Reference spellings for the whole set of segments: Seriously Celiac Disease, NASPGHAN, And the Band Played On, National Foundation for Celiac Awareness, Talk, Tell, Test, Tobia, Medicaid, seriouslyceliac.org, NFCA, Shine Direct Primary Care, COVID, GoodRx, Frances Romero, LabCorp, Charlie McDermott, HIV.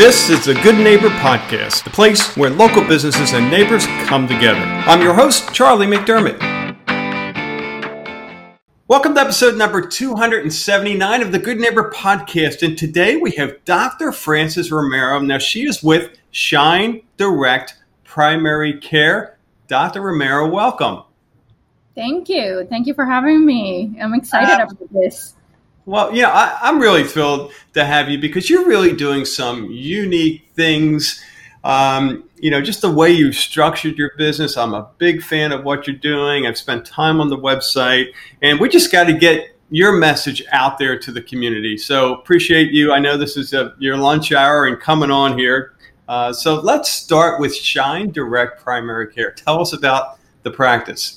This is the Good Neighbor Podcast, the place where local businesses and neighbors come together. I'm your host, Charlie McDermott. Welcome to episode number 279 of the Good Neighbor Podcast, and today we have Dr. Frances Romero. Now, she is with Shine Direct Primary Care. Dr. Romero, welcome. Thank you. Thank you for having me. I'm excited about this. Well, yeah, I'm really thrilled to have you because you're really doing some unique things. Just the way you structured your business. I'm a big fan of what you're doing. I've spent time on the website, and we just got to get your message out there to the community. So appreciate you. I know this is your lunch hour and coming on here. So let's start with Shine Direct Primary Care. Tell us about the practice.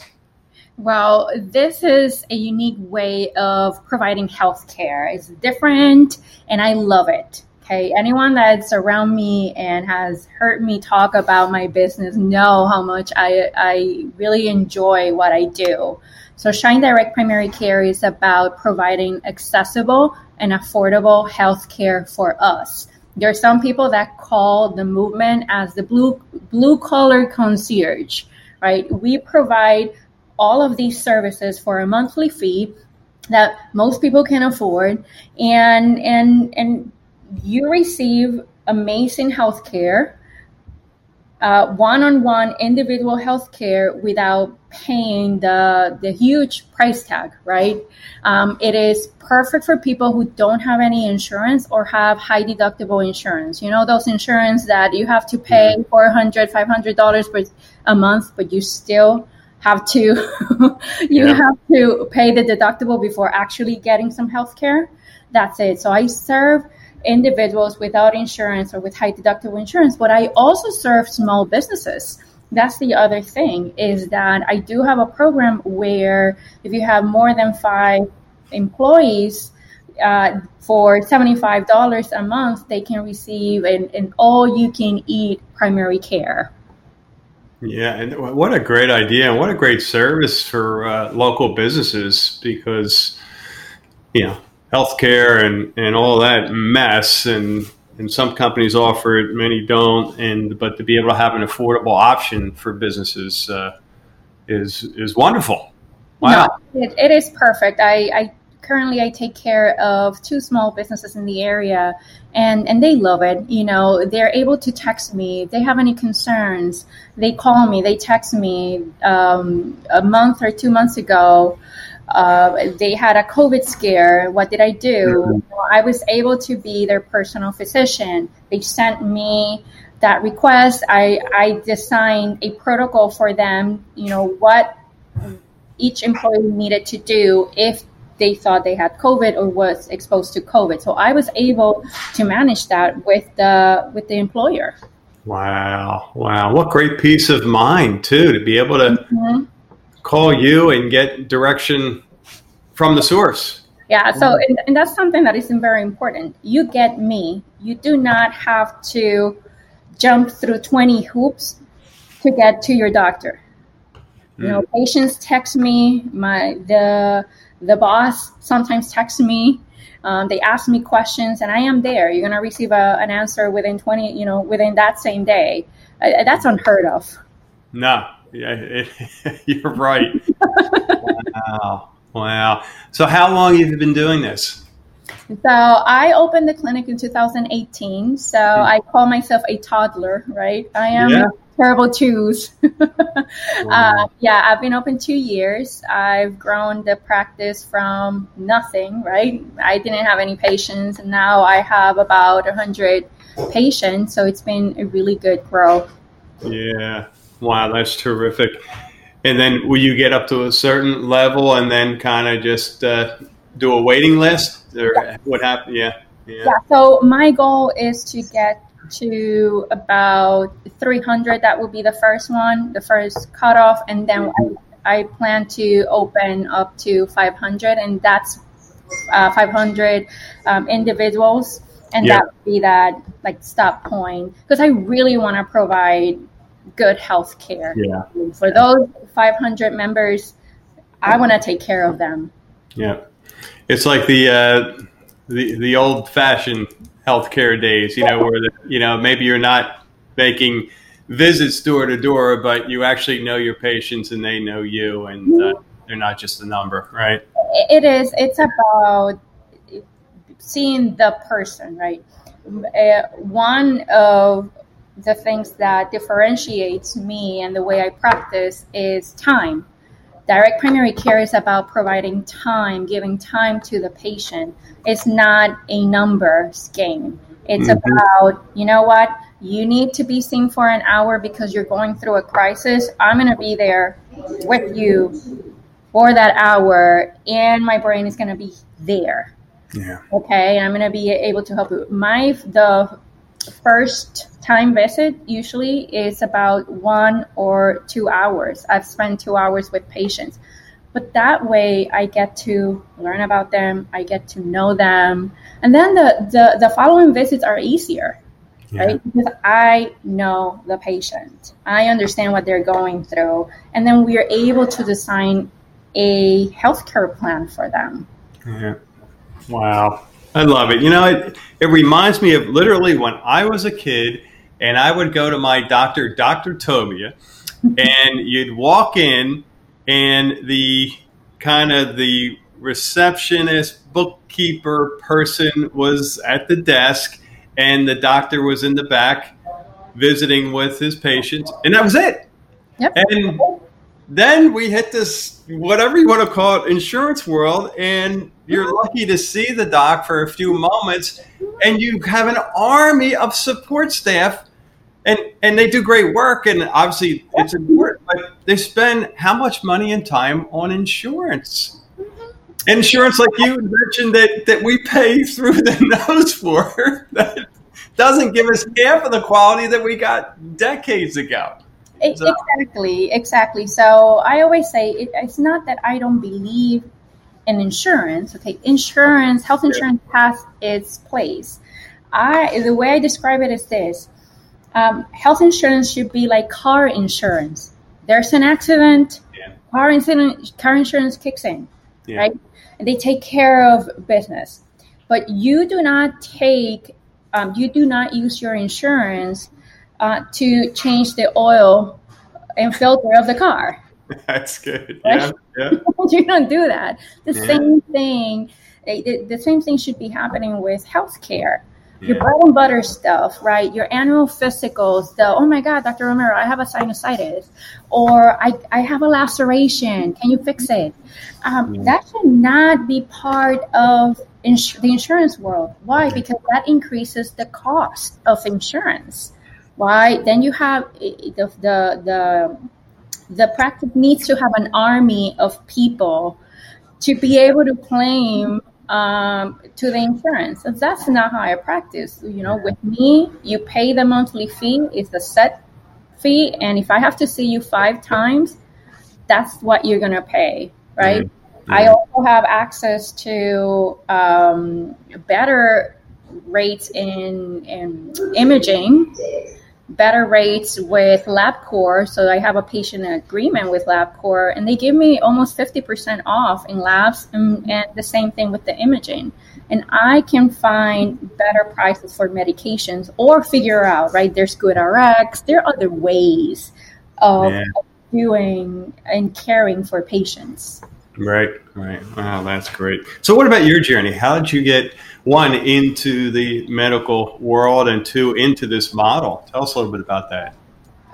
Well, this is a unique way of providing health care. It's different, and I love it. Okay, anyone that's around me and has heard me talk about my business know how much I really enjoy what I do. So Shine Direct Primary Care is about providing accessible and affordable health care for us. There are some people that call the movement as the blue collar concierge, right? We provide all of these services for a monthly fee that most people can afford, and you receive amazing health care, one-on-one individual health care without paying the huge price tag, right? It is perfect for people who don't have any insurance or have high deductible insurance. You know, those insurance that you have to pay $400, $500 a month, but you still have to have to pay the deductible before actually getting some health care. That's it. So I serve individuals without insurance or with high deductible insurance, but I also serve small businesses. That's the other thing, is that I do have a program where if you have more than 5 employees, for $75 a month, they can receive an all-you-can-eat primary care. Yeah, and what a great idea, and what a great service for local businesses, because, healthcare and all that mess, and some companies offer it, many don't, but to be able to have an affordable option for businesses is wonderful. Wow. No, it is perfect. I currently take care of 2 small businesses in the area, and they love it. You know, they're able to text me. If they have any concerns, they call me, they text me. A month or 2 months ago, they had a COVID scare. What did I do? Mm-hmm. Well, I was able to be their personal physician. They sent me that request. I designed a protocol for them, what each employee needed to do if they thought they had COVID or was exposed to COVID. So I was able to manage that with the employer. Wow. What great peace of mind, too, to be able to call you and get direction from the source. Yeah, so and that's something that is very important. You get me. You do not have to jump through 20 hoops to get to your doctor. Mm. Patients text me. The boss sometimes texts me. They ask me questions, and I am there. You're gonna receive an answer within within that same day. That's unheard of. No. Yeah, you're right. Wow. So how long have you been doing this? So I opened the clinic in 2018. So I call myself a toddler, right? I am terrible twos. Wow. I've been open 2 years. I've grown the practice from nothing, right? I didn't have any patients, and now I have about 100 patients. So it's been a really good growth. Yeah. Wow, that's terrific. And then will you get up to a certain level and then kind of just do a waiting list? Or what happened? Yeah. So my goal is to get to about 300. That will be the first one, the first cutoff. And then I plan to open up to 500. And that's 500 individuals. And that would be that stop point. Because I really want to provide good health care. Yeah. For those 500 members, I want to take care of them. Yeah. It's like the old fashioned healthcare days, you know, where, you know, maybe you're not making visits door to door, but you actually know your patients and they know you, and they're not just a number, right? It is. It's about seeing the person, right? One of the things that differentiates me and the way I practice is time. Direct primary care is about providing time, giving time to the patient. It's not a numbers game. It's about, you know what, you need to be seen for an hour because you're going through a crisis. I'm going to be there with you for that hour, and my brain is going to be there. Yeah. Okay, and I'm going to be able to help you. The first time visit usually is about 1 or 2 hours. I've spent 2 hours with patients, but that way I get to learn about them, I get to know them, and then the following visits are easier, right? Because I know the patient, I understand what they're going through, and then we are able to design a healthcare plan for them. Yeah. Wow. I love it. You know, it reminds me of literally when I was a kid and I would go to my doctor, Dr. Tobia, and you'd walk in and the receptionist bookkeeper person was at the desk and the doctor was in the back visiting with his patients, and that was it. Yep. And then we hit this, whatever you want to call it, insurance world, and you're lucky to see the doc for a few moments, and you have an army of support staff, and they do great work, and obviously it's important, but they spend how much money and time on insurance? Insurance, like you mentioned, that we pay through the nose for, that doesn't give us half of the quality that we got decades ago. Exactly. So I always say it's not that I don't believe in insurance. Okay, health insurance has its place. The way I describe it is this: health insurance should be like car insurance. There's an accident, car insurance kicks in, right? And they take care of business, but you do not use your insurance to change the oil and filter of the car. That's good. Right? Yeah. You don't do that. The same thing should be happening with healthcare. Yeah. Your bread and butter stuff, right? Your annual physicals. Oh my God, Dr. Romero, I have a sinusitis, or I have a laceration. Can you fix it? That should not be part of the insurance world. Why? Because that increases the cost of insurance. Why? Then you have the practice needs to have an army of people to be able to claim to the insurance. And that's not how I practice. You know, with me, you pay the monthly fee. It's a set fee. And if I have to see you 5 times, that's what you're going to pay, right? Mm-hmm. I also have access to better rates in imaging, better rates with LabCorp. So I have a patient agreement with LabCorp, and they give me almost 50% off in labs, and the same thing with the imaging. And I can find better prices for medications or figure out, right, there's GoodRx. There are other ways of doing and caring for patients. Right. Wow, that's great. So what about your journey? How did you get, 1, into the medical world, and 2, into this model? Tell us a little bit about that.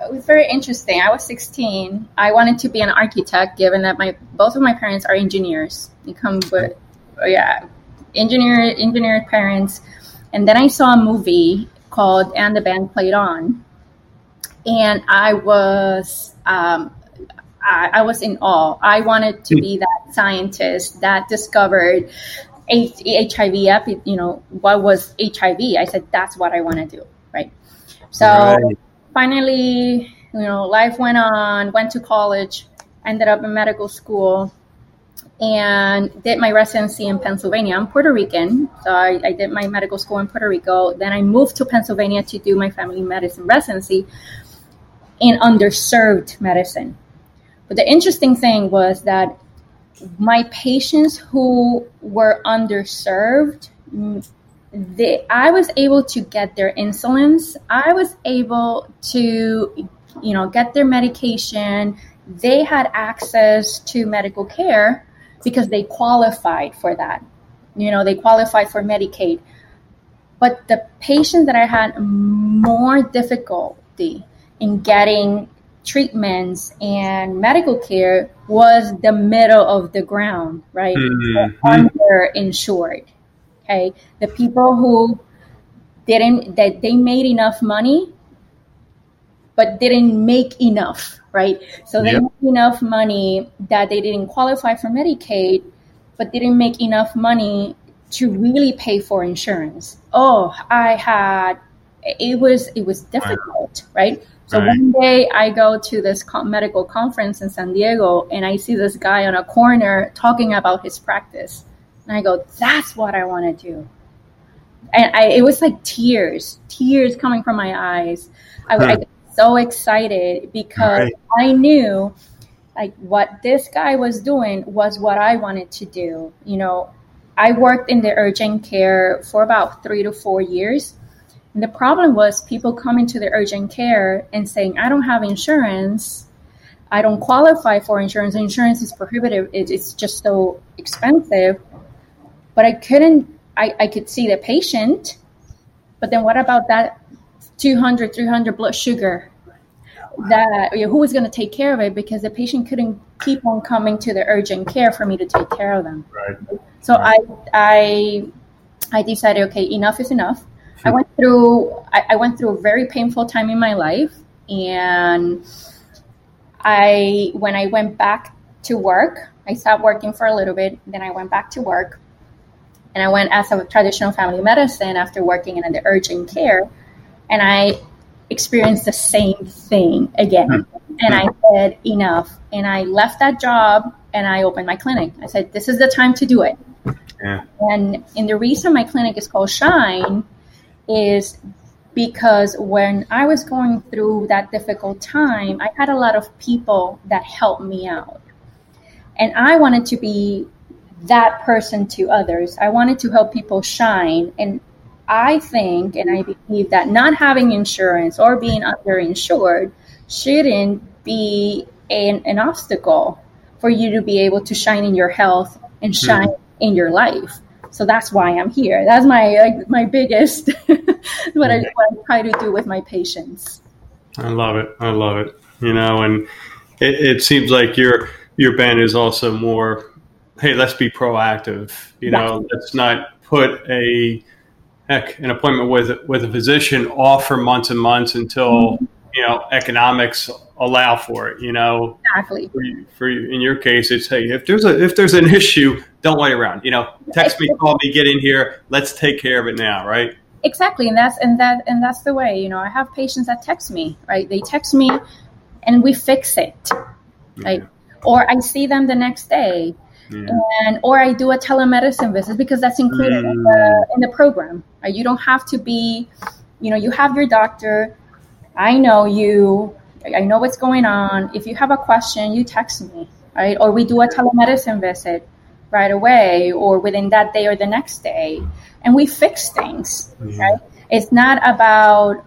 It was very interesting. I was 16. I wanted to be an architect, given that both of my parents are engineers. They come with, engineer parents. And then I saw a movie called And the Band Played On. And I was in awe. I wanted to be that scientist that discovered HIV, what was HIV? I said, that's what I want to do, right? So finally, life went on, went to college, ended up in medical school, and did my residency in Pennsylvania. I'm Puerto Rican, so I did my medical school in Puerto Rico. Then I moved to Pennsylvania to do my family medicine residency in underserved medicine. But the interesting thing was that my patients who were underserved I was able to get their insulins. I was able to, get their medication. They had access to medical care because they qualified for that. They qualified for Medicaid. But the patients that I had more difficulty in getting treatments and medical care was the middle of the ground, right? Mm-hmm. Underinsured. Okay. The people who they made enough money, but didn't make enough, right? So they made enough money that they didn't qualify for Medicaid, but didn't make enough money to really pay for insurance. It was difficult, right? So one day I go to this medical conference in San Diego and I see this guy on a corner talking about his practice. And I go, that's what I want to do. And it was like tears coming from my eyes. I got so excited because I knew like what this guy was doing was what I wanted to do. I worked in the urgent care for about 3 to 4 years. And the problem was people coming to the urgent care and saying, I don't have insurance. I don't qualify for insurance. Insurance is prohibitive. It's just so expensive. But I could see the patient. But then what about that 200, 300 blood sugar? Who was going to take care of it? Because the patient couldn't keep on coming to the urgent care for me to take care of them. Right. So I decided, okay, enough is enough. I went through a very painful time in my life, and when I went back to work, I stopped working for a little bit. Then I went back to work, and I went as a traditional family medicine after working in the urgent care, and I experienced the same thing again. And I said enough, and I left that job and I opened my clinic. I said, this is the time to do it. Yeah. And the reason my clinic is called Shine is because when I was going through that difficult time, I had a lot of people that helped me out. And I wanted to be that person to others. I wanted to help people shine. And I think and I believe that not having insurance or being underinsured shouldn't be an obstacle for you to be able to shine in your health and shine in your life. So that's why I'm here. That's my biggest, what I try to do with my patients. I love it. And it seems like your band is also more, hey, let's be proactive. Let's not put an appointment with a physician off for months and months until, economics allow for it. Exactly. For you, in your case, it's, hey, if there's an issue, don't wait around. Text me, call me, get in here. Let's take care of it now, right? Exactly, and that's the way. I have patients that text me, right? They text me, and we fix it, right? Or I see them the next day, or I do a telemedicine visit because that's included in the program. Right? You don't have to be, you have your doctor. I know you. I know what's going on. If you have a question, you text me, right? Or we do a telemedicine visit right away or within that day or the next day, and we fix things, right? It's not about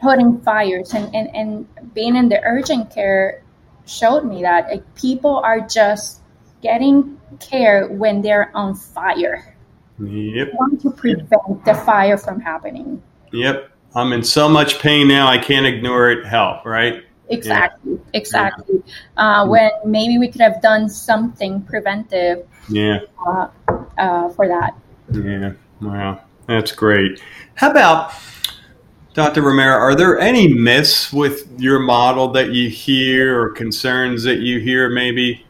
putting fires and being in the urgent care showed me that people are just getting care when they're on fire. Yep. We want to prevent the fire from happening. Yep. I'm in so much pain now, I can't ignore it. Help, right? Exactly. Yeah. When maybe we could have done something preventive for that. Yeah, wow, that's great. How about, Dr. Romero, are there any myths with your model that you hear or concerns that you hear maybe?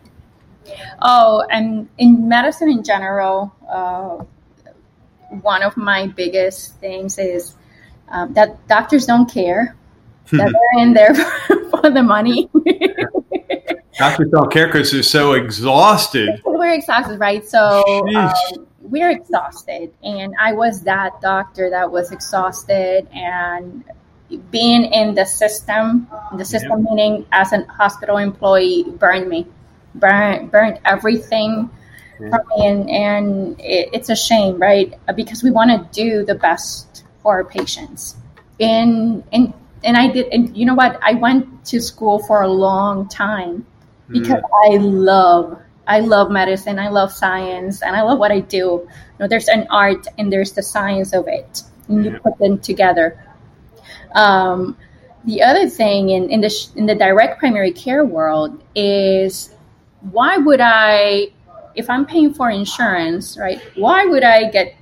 Oh, and in medicine in general, one of my biggest things is that doctors don't care, that they're in there for the money. Doctors don't care because they're so exhausted. We're exhausted, right? So we're exhausted. And I was that doctor that was exhausted. And being in the system meaning as a hospital employee, burned me, burned everything for me, and it's a shame, right? Because we want to do the best for our patients. And I did, and you know what? I went to school for a long time because I love medicine, I love science, and I love what I do. You know, there's an art and there's the science of it, and you put them together. The other thing in the direct primary care world is, why would I, if I'm paying for insurance, right? Why would I get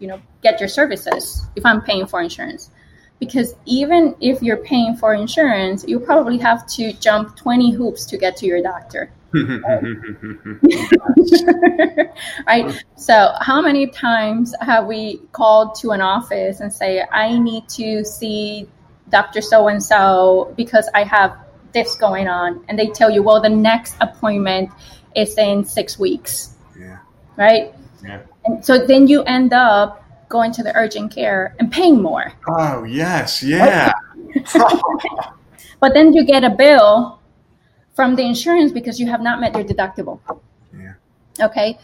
your services if I'm paying for insurance? Because even if you're paying for insurance, you probably have to jump 20 hoops to get to your doctor. Right? So how many times have we called to an office and say, I need to see Dr. So-and-so because I have this going on, and they tell you, well, the next appointment is in 6 weeks. Yeah. Right? Yeah. And so then you end up going to the urgent care and paying more. Oh, yes. Yeah. But then you get a bill from the insurance because you have not met your deductible. Yeah. Okay.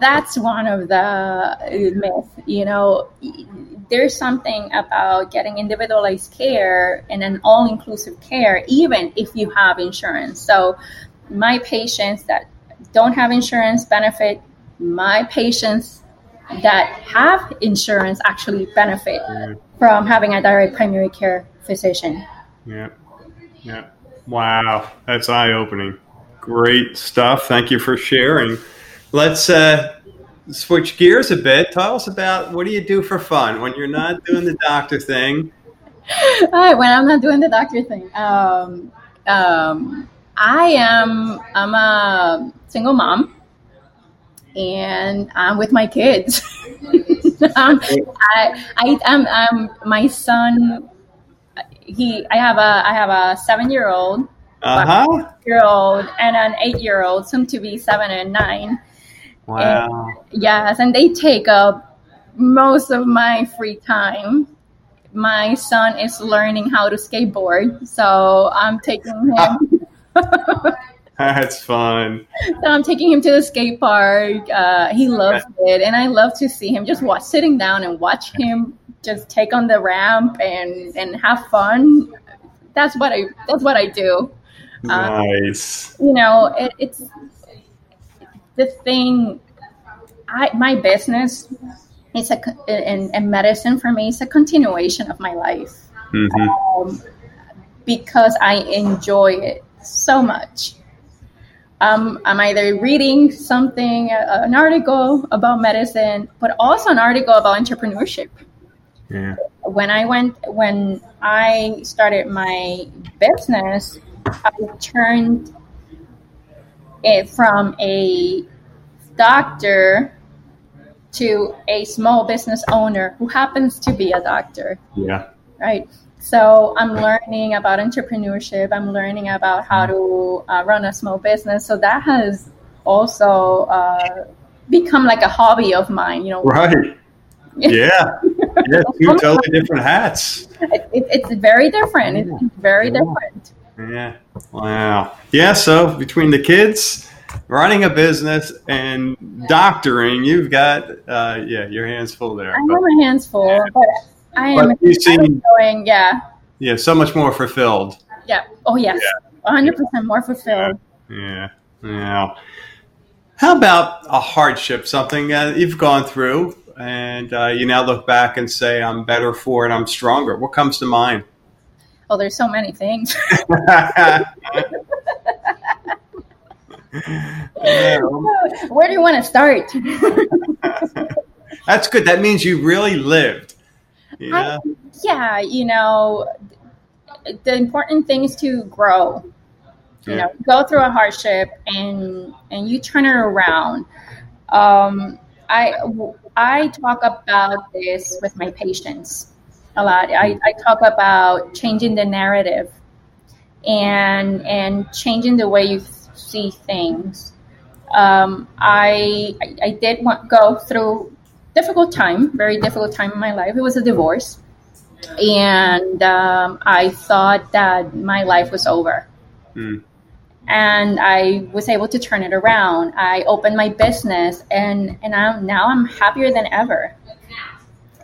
That's one of the myths. You know, there's something about getting individualized care and an all-inclusive care, even if you have insurance. So my patients that don't have insurance benefit, my patients that have insurance actually benefit from having a direct primary care physician. Yeah. Yeah. Wow. That's eye-opening. Great stuff. Thank you for sharing. Let's switch gears a bit. Tell us about, what do you do for fun when you're not doing the doctor thing? All right, when I'm not doing the doctor thing. I'm a single mom. And I'm with my kids. My son. I have a 7-year-old, a 6-year-old, and an 8-year-old, soon to be 7 and 9. Wow. And, yes, and they take up most of my free time. My son is learning how to skateboard, so I'm taking him. That's fun. So I'm taking him to the skate park. He loves it. And I love to see him just sitting down and watch him just take on the ramp and have fun. That's what I do. Nice. You know, it's the thing. My business is and medicine for me is a continuation of my life, because I enjoy it so much. I'm either reading something, an article about medicine, but also an article about entrepreneurship. Yeah. When I started my business, I turned it from a doctor to a small business owner who happens to be a doctor. Yeah. Right. So I'm learning about entrepreneurship. I'm learning about how to run a small business. So that has also become like a hobby of mine, you know. Right. Yeah. Yeah, two totally different hats. It's very different. It's very different. Yeah. Wow. Yeah, so between the kids, running a business, and doctoring, you've got, your hands full there. I have my hands full, but I am going, yeah. Yeah, so much more fulfilled. Yeah. Oh, yes. Yeah. 100% more fulfilled. Yeah. Yeah. How about a hardship, something that you've gone through and you now look back and say, I'm better for it, I'm stronger? What comes to mind? Oh, there's so many things. Where do you want to start? That's good. That means you really lived. Yeah. You know, the important thing is to grow. You know, go through a hardship and you turn it around. I talk about this with my patients a lot. I talk about changing the narrative and changing the way you see things. I did go through very difficult time in my life. It was a divorce, and I thought that my life was over. and I was able to turn it around. I opened my business, and now I'm happier than ever.